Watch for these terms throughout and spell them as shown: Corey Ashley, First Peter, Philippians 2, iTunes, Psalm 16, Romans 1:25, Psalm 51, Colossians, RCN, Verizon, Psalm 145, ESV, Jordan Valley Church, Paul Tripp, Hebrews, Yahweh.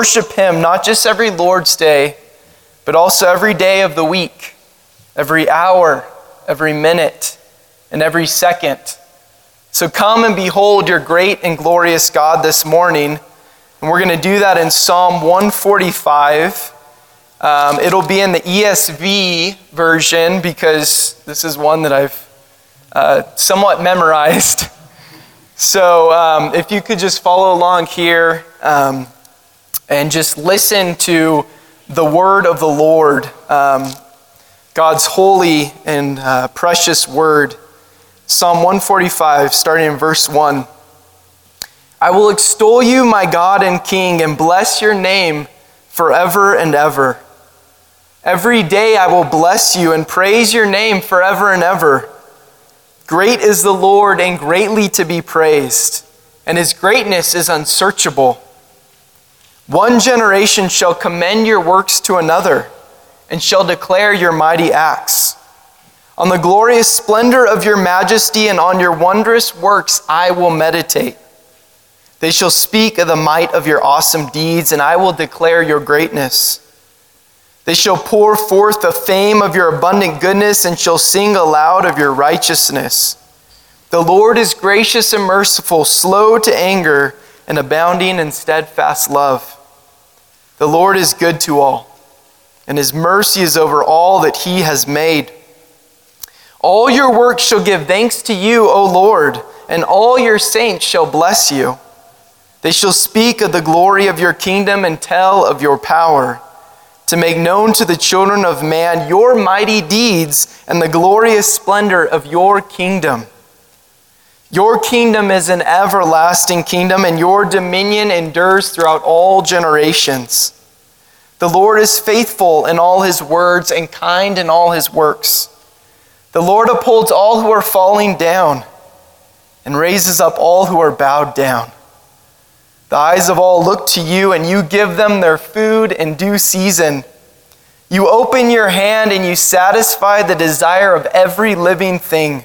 worship him not just every Lord's Day, but also every day of the week, every hour, every minute, and every second. So come and behold your great and glorious God this morning. And we're going to do that in Psalm 145. It'll be in the ESV version because this is one that I've somewhat memorized. So if you could just follow along here and just listen to the word of the Lord, God's holy and precious word. Psalm 145, starting in verse 1. I will extol you, my God and King, and bless your name forever and ever. Every day I will bless you and praise your name forever and ever. Great is the Lord and greatly to be praised, and his greatness is unsearchable. One generation shall commend your works to another, and shall declare your mighty acts. On the glorious splendor of your majesty and on your wondrous works I will meditate. They shall speak of the might of your awesome deeds, and I will declare your greatness. They shall pour forth the fame of your abundant goodness and shall sing aloud of your righteousness. The Lord is gracious and merciful, slow to anger, and abounding in steadfast love. The Lord is good to all, and his mercy is over all that he has made. All your works shall give thanks to you, O Lord, and all your saints shall bless you. They shall speak of the glory of your kingdom and tell of your power, to make known to the children of man your mighty deeds and the glorious splendor of your kingdom. Your kingdom is an everlasting kingdom, and your dominion endures throughout all generations. The Lord is faithful in all his words and kind in all his works. The Lord upholds all who are falling down and raises up all who are bowed down. The eyes of all look to you, and you give them their food in due season. You open your hand, and you satisfy the desire of every living thing.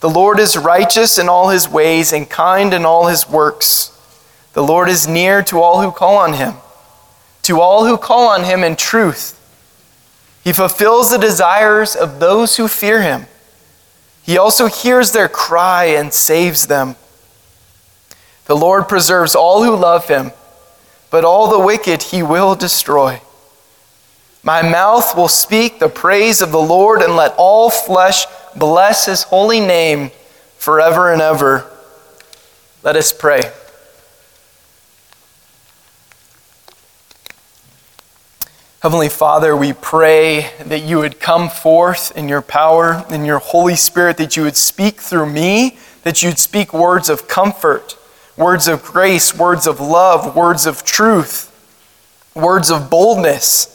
The Lord is righteous in all his ways and kind in all his works. The Lord is near to all who call on him, to all who call on him in truth. He fulfills the desires of those who fear him. He also hears their cry and saves them. The Lord preserves all who love him, but all the wicked he will destroy. My mouth will speak the praise of the Lord, and let all flesh bless his holy name forever and ever. Let us pray. Heavenly Father, we pray that you would come forth in your power, in your Holy Spirit, that you would speak through me, that you'd speak words of comfort, words of grace, words of love, words of truth, words of boldness.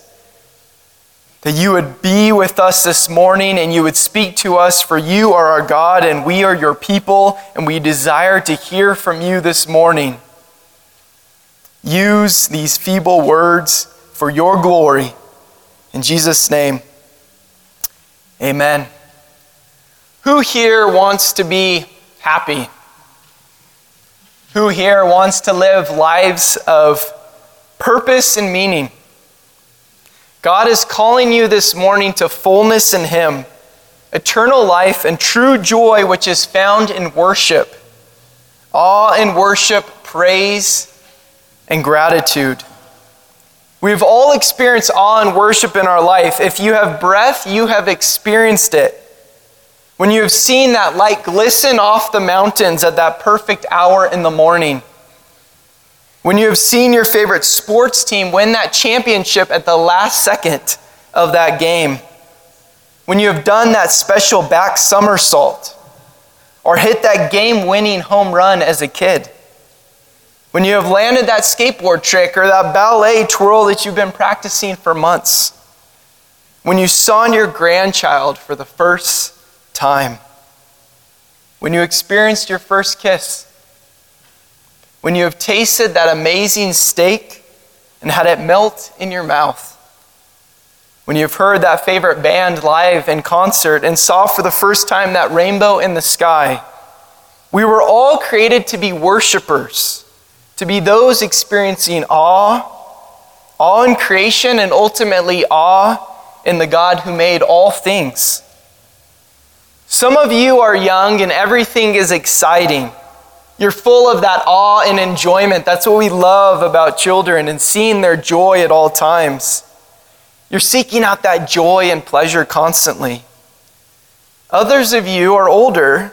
That you would be with us this morning and you would speak to us, for you are our God and we are your people, and we desire to hear from you this morning. Use these feeble words for your glory. In Jesus' name, amen. Who here wants to be happy? Who here wants to live lives of purpose and meaning? God is calling you this morning to fullness in him, eternal life and true joy which is found in worship, awe and worship, praise and gratitude. We've all experienced awe and worship in our life. If you have breath, you have experienced it. When you have seen that light glisten off the mountains at that perfect hour in the morning. When you have seen your favorite sports team win that championship at the last second of that game. When you have done that special back somersault or hit that game-winning home run as a kid. When you have landed that skateboard trick or that ballet twirl that you've been practicing for months. When you saw your grandchild for the first time. When you experienced your first kiss. When you have tasted that amazing steak and had it melt in your mouth. When you've heard that favorite band live in concert and saw for the first time that rainbow in the sky. We were all created to be worshipers, to be those experiencing awe in creation, and ultimately awe in the God who made all things. Some of you are young and everything is exciting. You're full of that awe and enjoyment. That's what we love about children and seeing their joy at all times. You're seeking out that joy and pleasure constantly. Others of you are older,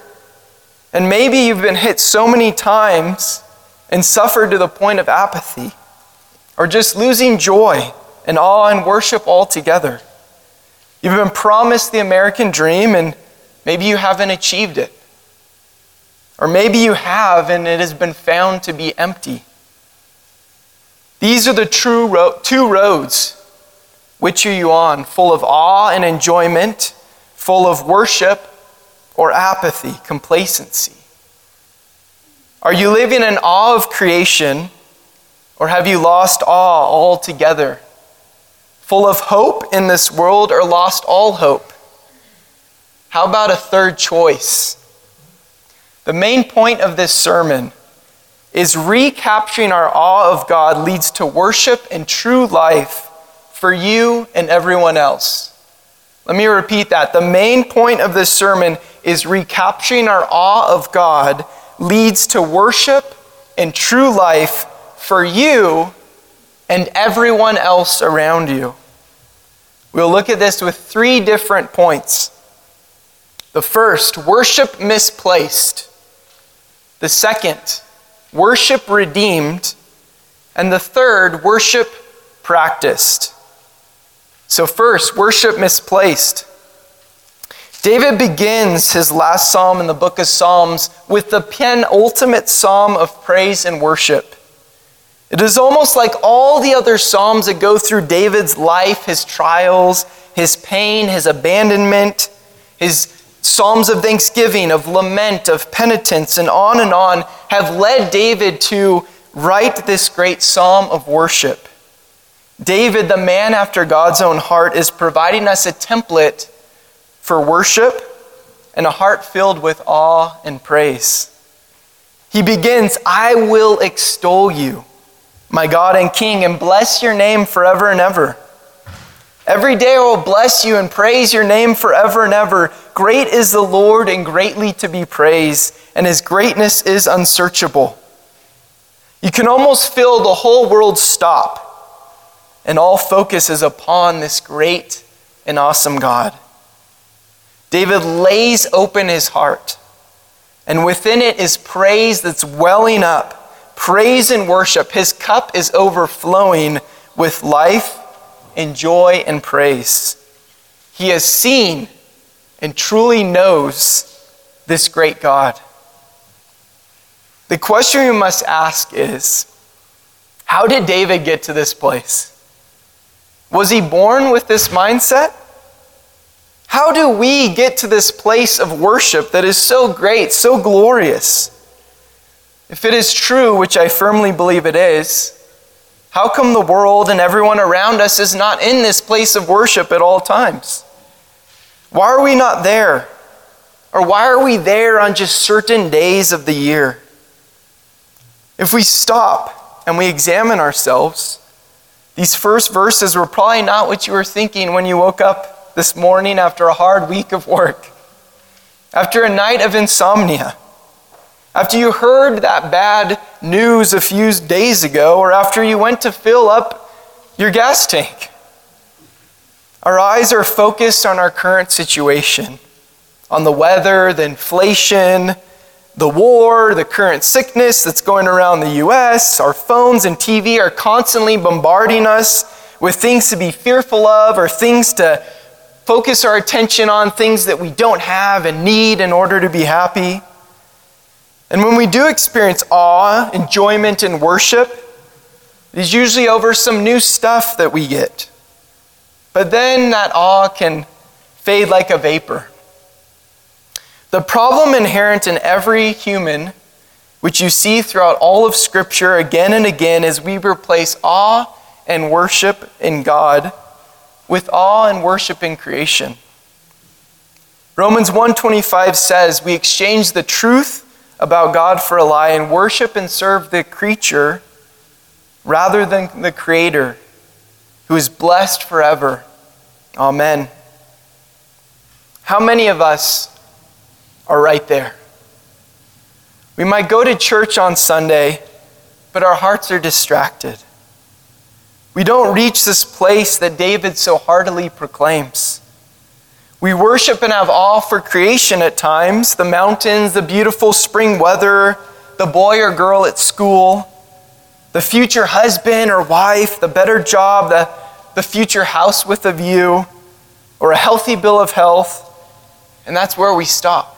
and maybe you've been hit so many times and suffered to the point of apathy, or just losing joy and awe and worship altogether. You've been promised the American dream, and maybe you haven't achieved it. Or maybe you have, and it has been found to be empty. These are the true two roads. Which are you on? Full of awe and enjoyment, full of worship, or apathy, complacency? Are you living in awe of creation, or have you lost awe altogether? Full of hope in this world, or lost all hope? How about a third choice? The main point of this sermon is recapturing our awe of God leads to worship and true life for you and everyone else. Let me repeat that. The main point of this sermon is recapturing our awe of God leads to worship and true life for you and everyone else around you. We'll look at this with three different points. The first, worship misplaced. The second, worship redeemed. And the third, worship practiced. So first, worship misplaced. David begins his last psalm in the book of Psalms with the penultimate psalm of praise and worship. It is almost like all the other psalms that go through David's life, his trials, his pain, his abandonment, his psalms of thanksgiving, of lament, of penitence, and on, have led David to write this great psalm of worship. David, the man after God's own heart, is providing us a template for worship and a heart filled with awe and praise. He begins, "I will extol you, my God and King, and bless your name forever and ever. Every day I will bless you and praise your name forever and ever. Great is the Lord and greatly to be praised, and his greatness is unsearchable." You can almost feel the whole world stop, and all focus is upon this great and awesome God. David lays open his heart, and within it is praise that's welling up, praise and worship. His cup is overflowing with life and joy and praise. He has seen and truly knows this great God. The question we must ask is, how did David get to this place? Was he born with this mindset? How do we get to this place of worship that is so great, so glorious? If it is true, which I firmly believe it is, how come the world and everyone around us is not in this place of worship at all times? Why are we not there? Or why are we there on just certain days of the year? If we stop and we examine ourselves, these first verses were probably not what you were thinking when you woke up this morning after a hard week of work, after a night of insomnia, after you heard that bad news a few days ago, or after you went to fill up your gas tank. Our eyes are focused on our current situation, on the weather, the inflation, the war, the current sickness that's going around the U.S. Our phones and TV are constantly bombarding us with things to be fearful of, or things to focus our attention on, things that we don't have and need in order to be happy. And when we do experience awe, enjoyment, and worship, it is usually over some new stuff that we get. But then that awe can fade like a vapor. The problem inherent in every human, which you see throughout all of Scripture again and again, is we replace awe and worship in God with awe and worship in creation. Romans 1:25 says we exchange the truth about God for a lie and worship and serve the creature rather than the Creator, who is blessed forever. Amen. How many of us are right there? We might go to church on Sunday, but our hearts are distracted. We don't reach this place that David so heartily proclaims. We worship and have awe for creation at times, the mountains, the beautiful spring weather, the boy or girl at school, the future husband or wife, the better job, the future house with a view, or a healthy bill of health, and that's where we stop.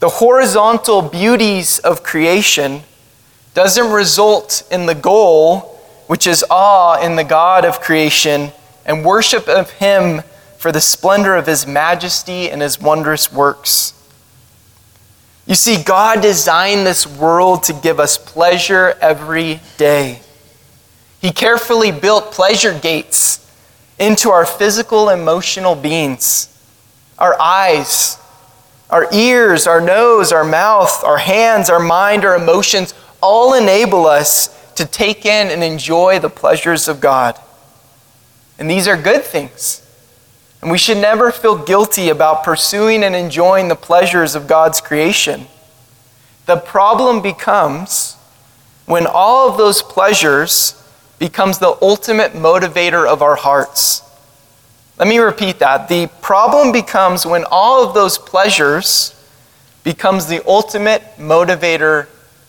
The horizontal beauties of creation doesn't result in the goal, which is awe in the God of creation and worship of Him for the splendor of His majesty and His wondrous works. You see, God designed this world to give us pleasure every day. He carefully built pleasure gates into our physical, emotional beings, our eyes, our ears, our nose, our mouth, our hands, our mind, our emotions, all enable us to take in and enjoy the pleasures of God. And these are good things. And we should never feel guilty about pursuing and enjoying the pleasures of God's creation. The problem becomes when all of those pleasures becomes the ultimate motivator of our hearts. Let me repeat that. The problem becomes when all of those pleasures becomes the ultimate motivator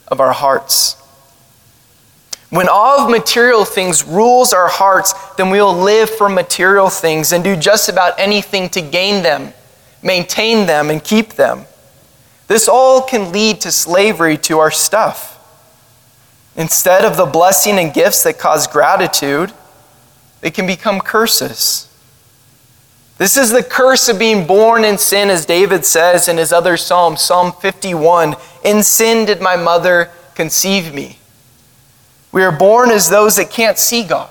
of our hearts. When all of material things rules our hearts, then we will live for material things and do just about anything to gain them, maintain them, and keep them. This all can lead to slavery to our stuff. Instead of the blessing and gifts that cause gratitude, they can become curses. This is the curse of being born in sin, as David says in his other psalm, Psalm 51, "In sin did my mother conceive me." We are born as those that can't see God,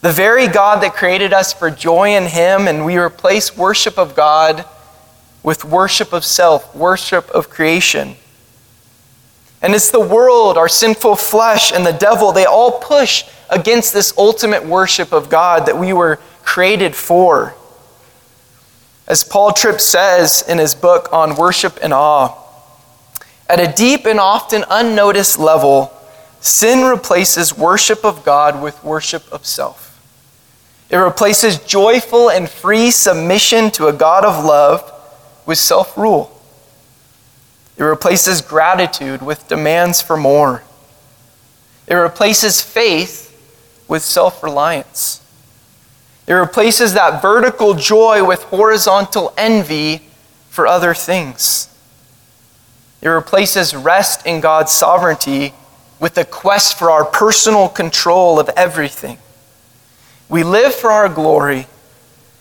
the very God that created us for joy in Him, and we replace worship of God with worship of self, worship of creation. And it's the world, our sinful flesh, and the devil, they all push against this ultimate worship of God that we were created for. As Paul Tripp says in his book on worship and awe, at a deep and often unnoticed level, sin replaces worship of God with worship of self. It replaces joyful and free submission to a God of love with self-rule. It replaces gratitude with demands for more. It replaces faith with self-reliance. It replaces that vertical joy with horizontal envy for other things. It replaces rest in God's sovereignty with the quest for our personal control of everything. We live for our glory,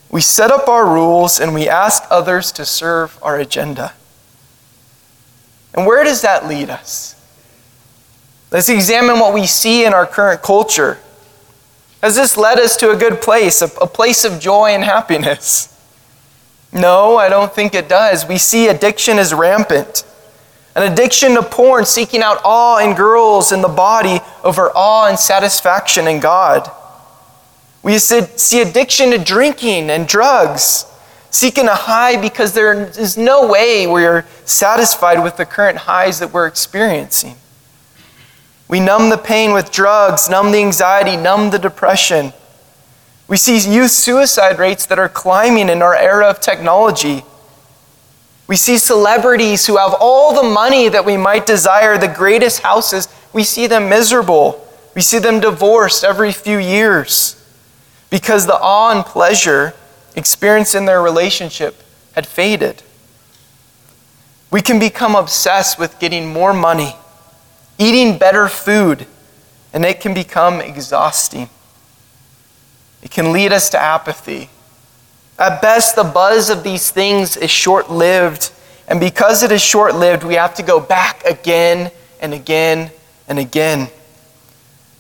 we set up our rules, and we ask others to serve our agenda. And where does that lead us? Let's examine what we see in our current culture. Has this led us to a good place, a place of joy and happiness? No, I don't think it does. We see addiction is rampant. An addiction to porn, seeking out awe in girls and the body over awe and satisfaction in God. We see addiction to drinking and drugs, seeking a high because there is no way we are satisfied with the current highs that we're experiencing. We numb the pain with drugs, numb the anxiety, numb the depression. We see youth suicide rates that are climbing in our era of technology. We see celebrities who have all the money that we might desire, the greatest houses. We see them miserable. We see them divorced every few years because the awe and pleasure experienced in their relationship had faded. We can become obsessed with getting more money, eating better food, and it can become exhausting. It can lead us to apathy. At best, the buzz of these things is short-lived, and because it is short-lived, we have to go back again and again and again.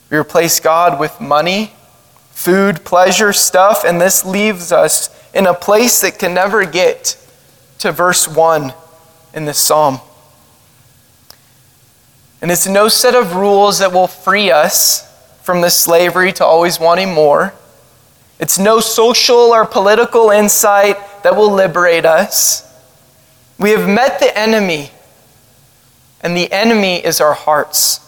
We replace God with money, food, pleasure, stuff, and this leaves us in a place that can never get to verse 1 in this psalm. And it's no set of rules that will free us from the slavery to always wanting more. It's no social or political insight that will liberate us. We have met the enemy, and the enemy is our hearts.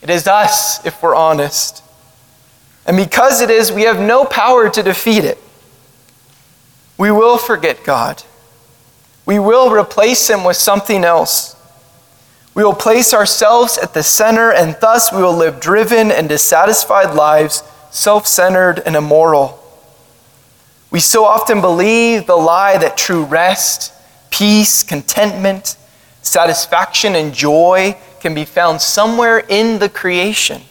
It is us, if we're honest. And because it is, we have no power to defeat it. We will forget God. We will replace him with something else. We will place ourselves at the center, and thus we will live driven and dissatisfied lives, self-centered and immoral. We so often believe the lie that true rest, peace, contentment, satisfaction, and joy can be found somewhere in the creation.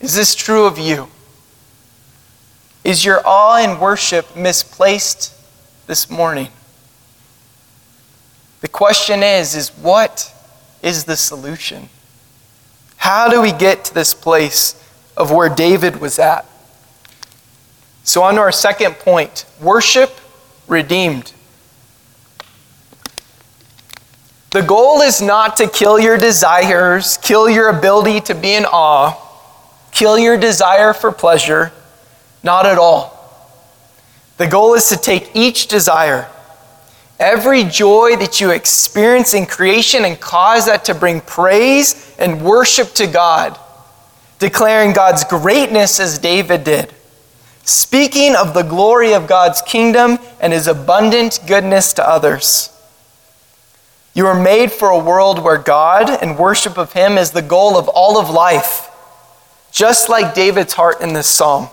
Is this true of you? Is your awe and worship misplaced this morning? The question is what is the solution? How do we get to this place of where David was at? So on to our second point, worship redeemed. The goal is not to kill your desires, kill your ability to be in awe, kill your desire for pleasure. Not at all. The goal is to take each desire, every joy that you experience in creation, and cause that to bring praise and worship to God, declaring God's greatness as David did, speaking of the glory of God's kingdom and his abundant goodness to others. You are made for a world where God and worship of him is the goal of all of life. Just like David's heart in this psalm.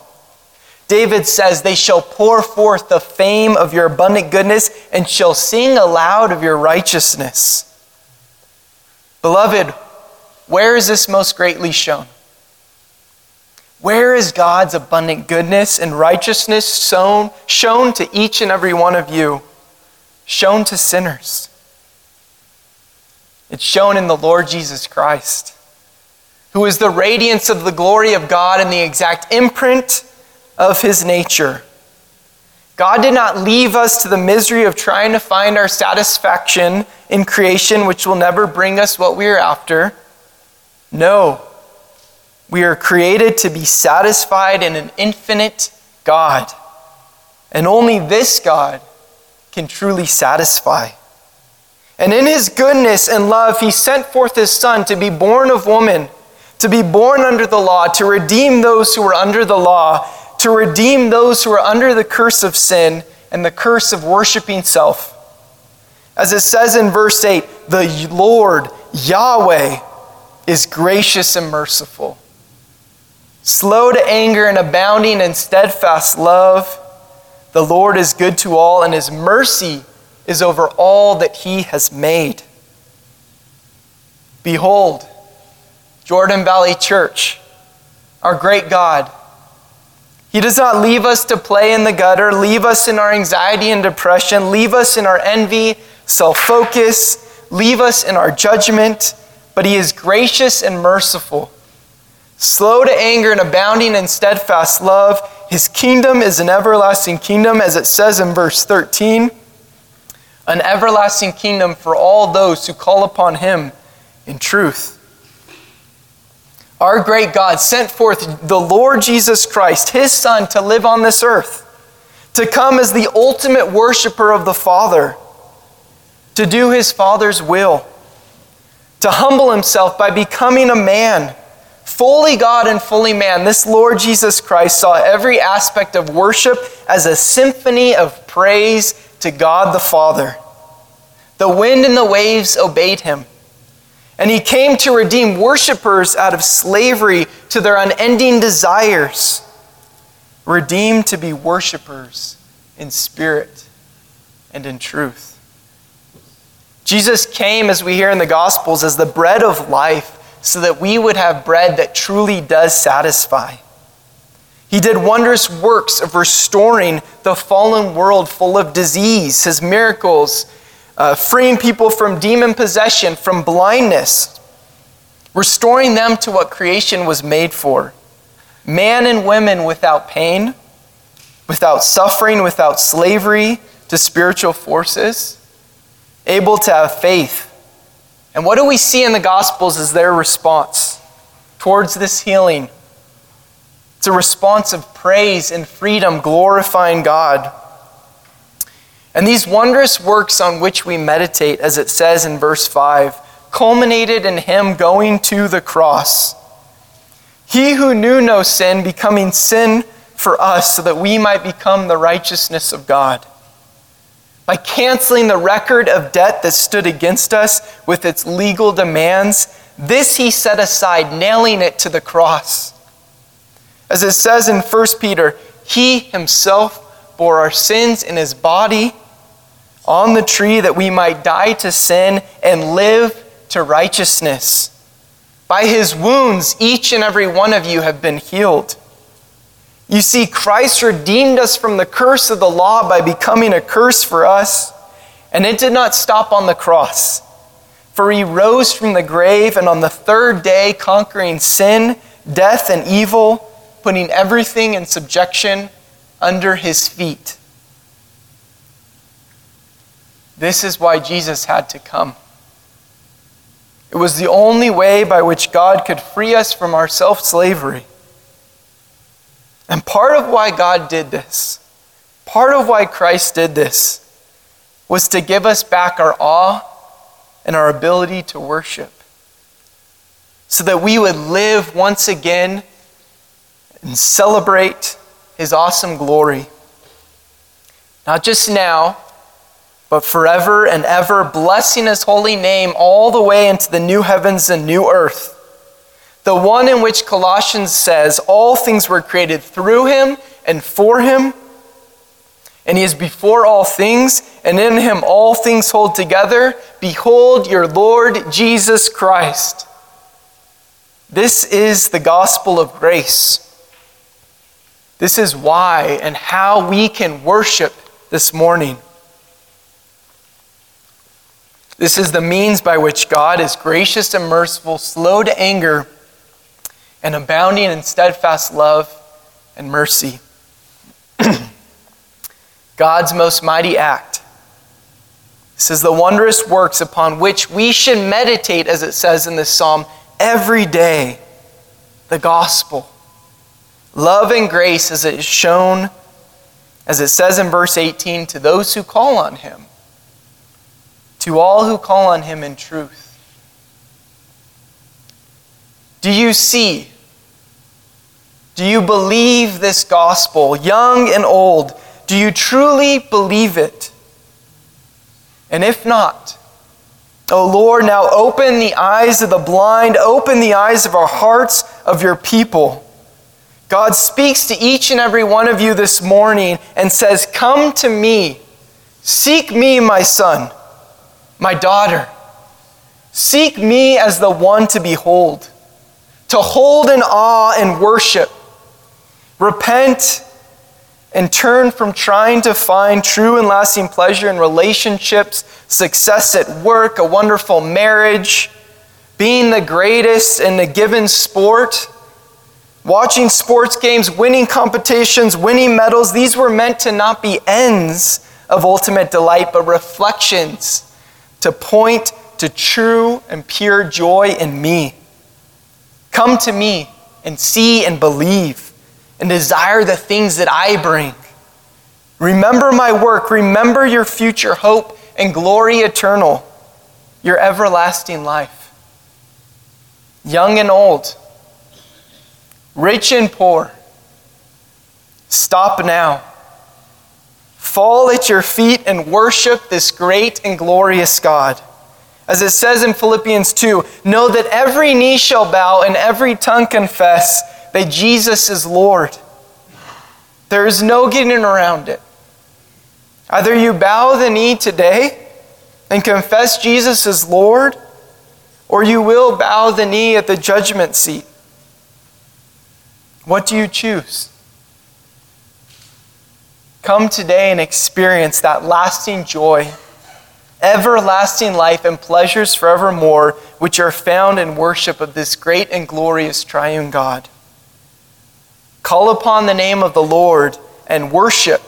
David says, "They shall pour forth the fame of your abundant goodness and shall sing aloud of your righteousness." Beloved, where is this most greatly shown? Where is God's abundant goodness and righteousness shown to each and every one of you? Shown to sinners. It's shown in the Lord Jesus Christ, who is the radiance of the glory of God and the exact imprint of his nature. God did not leave us to the misery of trying to find our satisfaction in creation, which will never bring us what we are after. No, we are created to be satisfied in an infinite God, and only this God can truly satisfy. And in his goodness and love, he sent forth his son to be born of woman, to be born under the law, to redeem those who were under the law, to redeem those who are under the curse of sin and the curse of worshiping self. As it says in verse 8, the Lord, Yahweh, is gracious and merciful, slow to anger and abounding in steadfast love. The Lord is good to all, and his mercy is over all that he has made. Behold, Jordan Valley Church, our great God. He does not leave us to play in the gutter, leave us in our anxiety and depression, leave us in our envy, self-focus, leave us in our judgment, but he is gracious and merciful, slow to anger and abounding in steadfast love. His kingdom is an everlasting kingdom, as it says in verse 13, an everlasting kingdom for all those who call upon him in truth. Our great God sent forth the Lord Jesus Christ, his son, to live on this earth, to come as the ultimate worshiper of the Father, to do his Father's will, to humble himself by becoming a man, fully God and fully man. This Lord Jesus Christ saw every aspect of worship as a symphony of praise to God the Father. The wind and the waves obeyed him. And he came to redeem worshipers out of slavery to their unending desires, redeemed to be worshipers in spirit and in truth. Jesus came, as we hear in the Gospels, as the bread of life, so that we would have bread that truly does satisfy. He did wondrous works of restoring the fallen world full of disease, his miracles, freeing people from demon possession, from blindness, restoring them to what creation was made for. Man and women without pain, without suffering, without slavery to spiritual forces, able to have faith And what do we see in the Gospels as their response towards this healing? It's a response of praise and freedom, glorifying God. And these wondrous works on which we meditate, as it says in verse 5, culminated in him going to the cross. He who knew no sin becoming sin for us so that we might become the righteousness of God. By canceling the record of debt that stood against us with its legal demands, this he set aside, nailing it to the cross. As it says in First Peter, he himself bore our sins in his body on the tree that we might die to sin and live to righteousness. By his wounds, each and every one of you have been healed. You see, Christ redeemed us from the curse of the law by becoming a curse for us. And it did not stop on the cross. For he rose from the grave and on the third day, conquering sin, death, and evil, putting everything in subjection under his feet. This is why Jesus had to come. It was the only way by which God could free us from our self-slavery. And part of why God did this, part of why Christ did this, was to give us back our awe and our ability to worship, so that we would live once again and celebrate his awesome glory. Not just now, but forever and ever, blessing his holy name all the way into the new heavens and new earth. The one in which Colossians says, all things were created through him and for him, and he is before all things, and in him all things hold together. Behold your Lord Jesus Christ. This is the gospel of grace. This is why and how we can worship this morning. This is the means by which God is gracious and merciful, slow to anger, and abounding in steadfast love and mercy. God's most mighty act. This is the wondrous works upon which we should meditate, as it says in this psalm, every day. The gospel. Love and grace as it is shown, as it says in verse 18, to those who call on him. To all who call on him in truth. Do you see? Do you believe this gospel, young and old? Do you truly believe it? And if not, O Lord, now open the eyes of the blind, open the eyes of our hearts, of your people. God speaks to each and every one of you this morning and says, come to me, seek me, my son, my daughter. Seek me as the one to behold. To hold in awe and worship. Repent and turn from trying to find true and lasting pleasure in relationships, success at work, a wonderful marriage, being the greatest in a given sport, watching sports games, winning competitions, winning medals. These were meant to not be ends of ultimate delight, but reflections to point to true and pure joy in me. Come to me and see and believe and desire the things that I bring. Remember my work. Remember your future hope and glory eternal, your everlasting life. Young and old, rich and poor, stop now. Fall at your feet and worship this great and glorious God. As it says in Philippians 2, know that every knee shall bow and every tongue confess that Jesus is Lord. There is no getting around it. Either you bow the knee today and confess Jesus is Lord, or you will bow the knee at the judgment seat. What do you choose? Come today and experience that lasting joy, everlasting life and pleasures forevermore, which are found in worship of this great and glorious triune God. Call upon the name of the Lord and worship.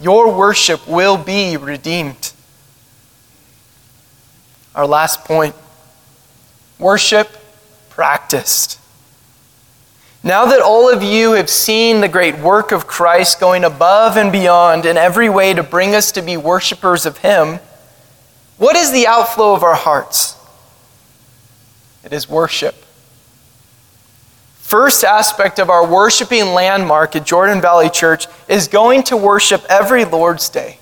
Your worship will be redeemed. Our last point. worship practiced. Now that all of you have seen the great work of Christ going above and beyond in every way to bring us to be worshipers of him, what is the outflow of our hearts? It is worship. First aspect of our worshiping landmark at Jordan Valley Church is going to worship every Lord's Day.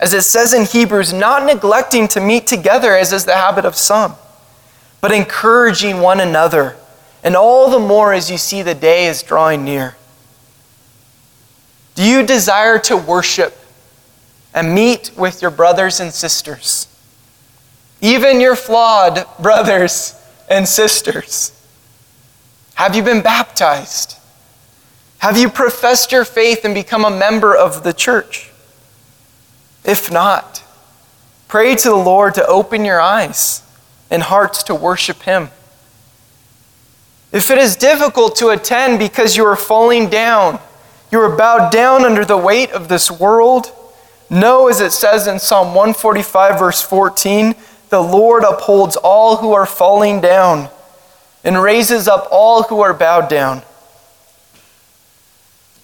As it says in Hebrews, not neglecting to meet together as is the habit of some, but encouraging one another. And all the more as you see the day is drawing near. Do you desire to worship and meet with your brothers and sisters? Even your flawed brothers and sisters. Have you been baptized? Have you professed your faith and become a member of the church? If not, pray to the Lord to open your eyes and hearts to worship him. If it is difficult to attend because you are falling down, you are bowed down under the weight of this world, know, as it says in Psalm 145, verse 14, the Lord upholds all who are falling down and raises up all who are bowed down.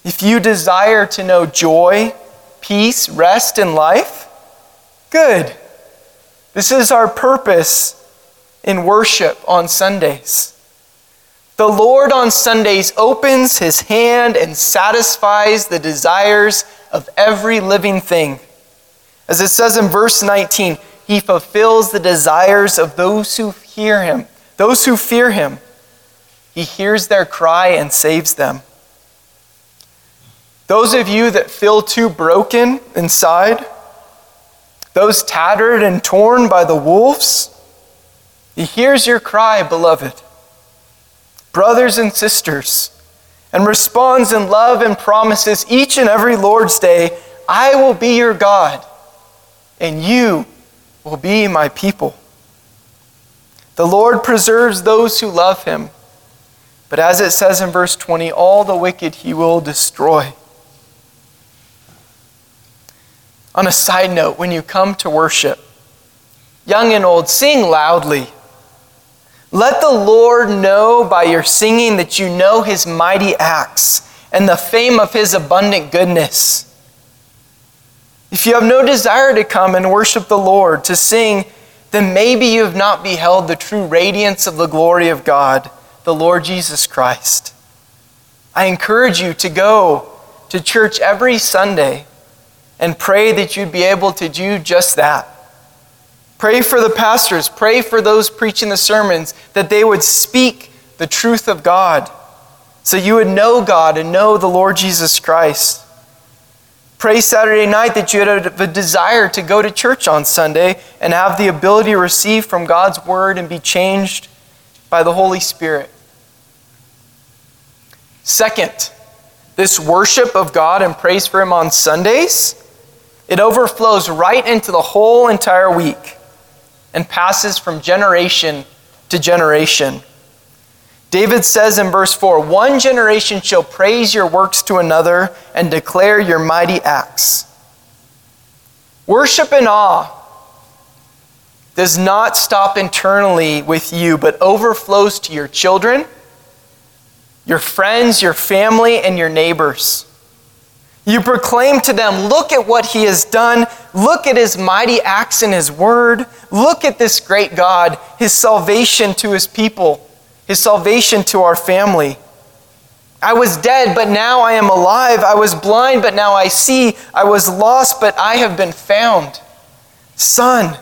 If you desire to know joy, peace, rest, and life, good. This is our purpose in worship on Sundays. The Lord on Sundays opens his hand and satisfies the desires of every living thing. As it says in verse 19, he fulfills the desires of those who hear him. Those who fear him, he hears their cry and saves them. Those of you that feel too broken inside, those tattered and torn by the wolves, he hears your cry, beloved. Brothers and sisters, and responds in love and promises each and every Lord's Day, I will be your God, and you will be my people. The Lord preserves those who love him, but as it says in verse 20, all the wicked he will destroy. On a side note, when you come to worship, young and old, sing loudly. Let the Lord know by your singing that you know his mighty acts and the fame of his abundant goodness. If you have no desire to come and worship the Lord, to sing, then maybe you have not beheld the true radiance of the glory of God, the Lord Jesus Christ. I encourage you to go to church every Sunday and pray that you'd be able to do just that. Pray for the pastors. Pray for those preaching the sermons that they would speak the truth of God so you would know God and know the Lord Jesus Christ. Pray Saturday night that you had a desire to go to church on Sunday and have the ability to receive from God's word and be changed by the Holy Spirit. Second, this worship of God and praise for him on Sundays, it overflows right into the whole entire week and passes from generation to generation. David says in verse 4, one generation shall praise your works to another and declare your mighty acts. Worship and awe does not stop internally with you, but overflows to your children, your friends, your family, and your neighbors. You proclaim to them, look at what he has done. Look at his mighty acts in his word. Look at this great God, his salvation to his people, his salvation to our family. I was dead, but now I am alive. I was blind, but now I see. I was lost, but I have been found. Son,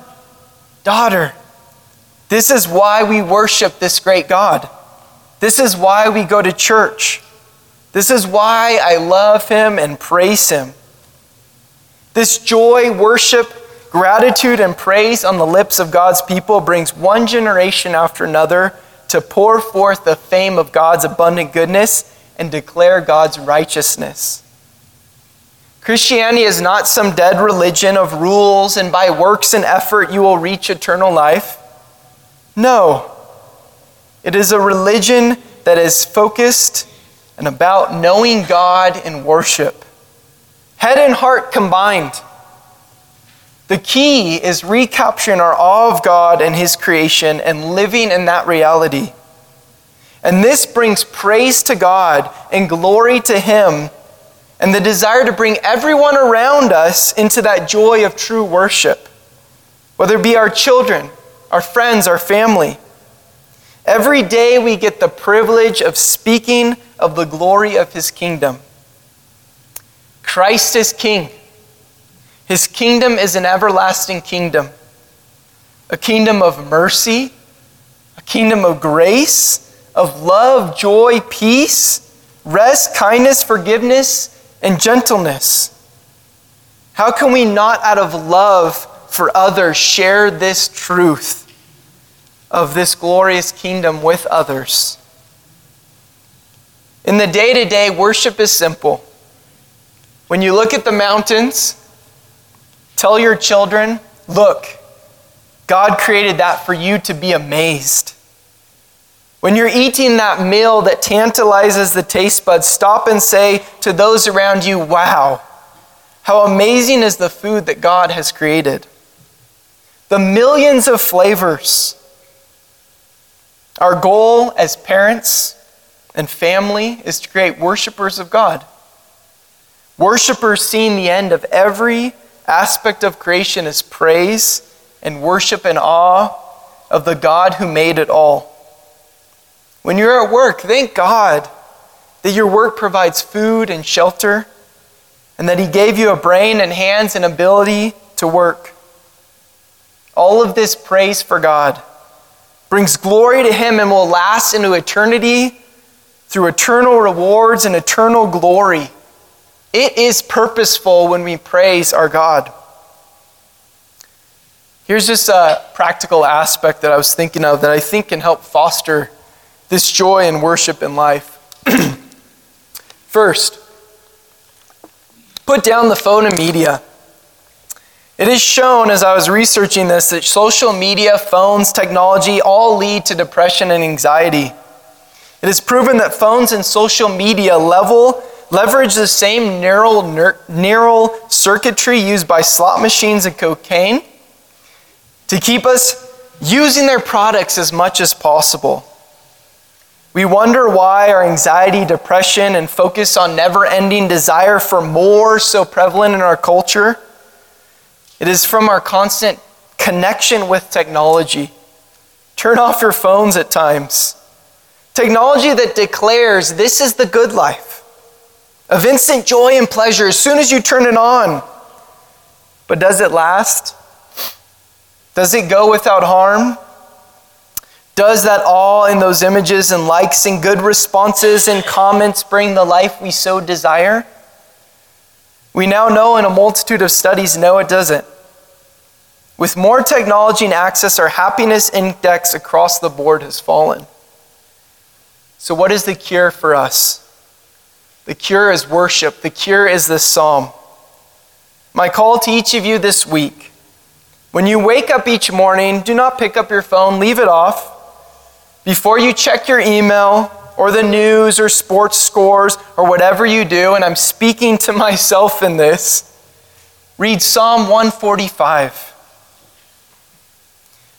daughter, this is why we worship this great God. This is why we go to church. This is why I love him and praise him. This joy, worship, gratitude, and praise on the lips of God's people brings one generation after another to pour forth the fame of God's abundant goodness and declare God's righteousness. Christianity is not some dead religion of rules and by works and effort you will reach eternal life. No, it is a religion that is focused and about knowing God in worship. Head and heart combined. The key is recapturing our awe of God and his creation and living in that reality. And this brings praise to God and glory to him and the desire to bring everyone around us into that joy of true worship, whether it be our children, our friends, our family. Every day we get the privilege of speaking of the glory of his kingdom. Christ is king. His kingdom is an everlasting kingdom, a kingdom of mercy, a kingdom of grace, of love, joy, peace, rest, kindness, forgiveness, and gentleness. How can we not, out of love for others, share this truth of this glorious kingdom with others? In the day-to-day, worship is simple. When you look at the mountains, tell your children, look, God created that for you to be amazed. When you're eating that meal that tantalizes the taste buds, stop and say to those around you, wow, how amazing is the food that God has created. The millions of flavors. Our goal as parents and family is to create worshipers of God. Worshipers seeing the end of every aspect of creation as praise and worship and awe of the God who made it all. When you're at work, thank God that your work provides food and shelter and that he gave you a brain and hands and ability to work. All of this praise for God brings glory to him and will last into eternity through eternal rewards and eternal glory. It is purposeful when we praise our God. Here's just a practical aspect that I was thinking of that I think can help foster this joy and worship in life. First, put down the phone and media. It is shown, as I was researching this, that social media, phones, technology all lead to depression and anxiety. It is proven that phones and social media leverage the same neural circuitry used by slot machines and cocaine to keep us using their products as much as possible. We wonder why our anxiety, depression, and focus on never-ending desire for more so prevalent in our culture. It is from our constant connection with technology. Turn off your phones at times. Technology that declares this is the good life of instant joy and pleasure as soon as you turn it on. But does it last? Does it go without harm? Does that all in those images and likes and good responses and comments bring the life we so desire? We now know in a multitude of studies, no, it doesn't. With more technology and access, our happiness index across the board has fallen. So what is the cure for us? The cure is worship. The cure is this psalm. My call to each of you this week, when you wake up each morning, do not pick up your phone, leave it off. Before you check your email, or the news, or sports scores, or whatever you do, and I'm speaking to myself in this, read Psalm 145.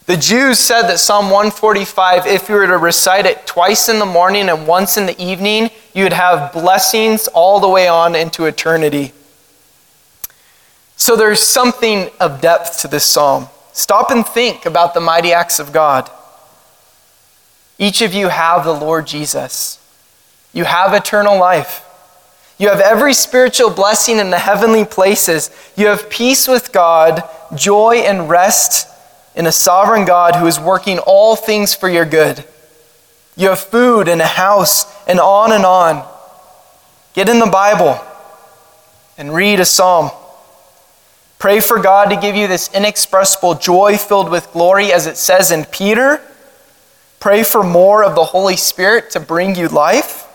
The Jews said that Psalm 145, if you were to recite it twice in the morning and once in the evening, you would have blessings all the way on into eternity. So there's something of depth to this psalm. Stop and think about the mighty acts of God. Each of you have the Lord Jesus. You have eternal life. You have every spiritual blessing in the heavenly places. You have peace with God, joy and rest in a sovereign God who is working all things for your good. You have food and a house and on and on. Get in the Bible and read a psalm. Pray for God to give you this inexpressible joy filled with glory, as it says in Peter. Pray for more of the Holy Spirit to bring you life.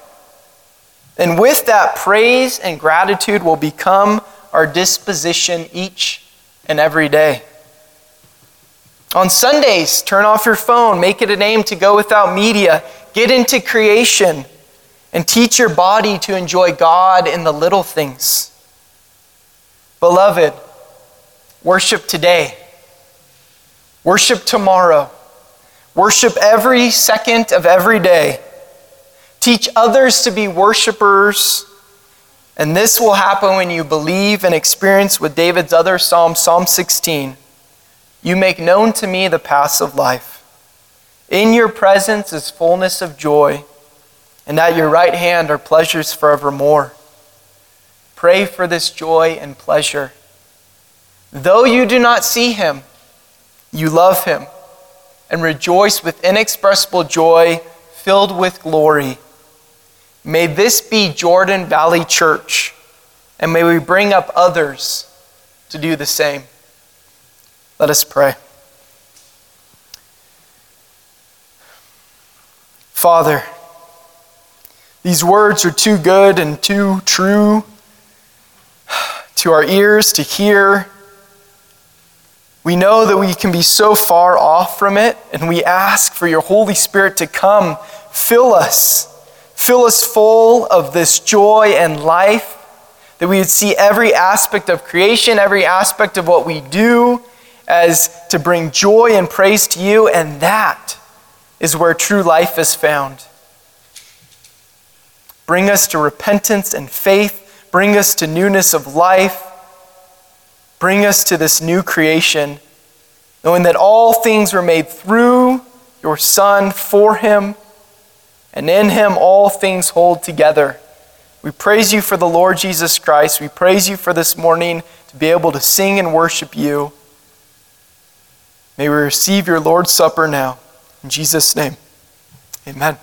And with that, praise and gratitude will become our disposition each and every day. On Sundays, turn off your phone. Make it an aim to go without media. Get into creation and teach your body to enjoy God in the little things. Beloved, Worship today. Worship tomorrow. Worship every second of every day. Teach others to be worshipers. And this will happen when you believe and experience with David's other psalm, Psalm 16. You make known to me the paths of life. In your presence is fullness of joy, and at your right hand are pleasures forevermore. Pray for this joy and pleasure. Though you do not see him, you love him, and rejoice with inexpressible joy, filled with glory. May this be Jordan Valley Church, and may we bring up others to do the same. Let us pray. Father, these words are too good and too true to our ears to hear. We know that we can be so far off from it, and we ask for your Holy Spirit to come, fill us full of this joy and life, that we would see every aspect of creation, every aspect of what we do, as to bring joy and praise to you, and that is where true life is found. Bring us to repentance and faith. Bring us to newness of life. Bring us to this new creation, knowing that all things were made through your Son, for him, and in him all things hold together. We praise you for the Lord Jesus Christ. We praise you for this morning to be able to sing and worship you. May we receive your Lord's Supper now. In Jesus' name, amen.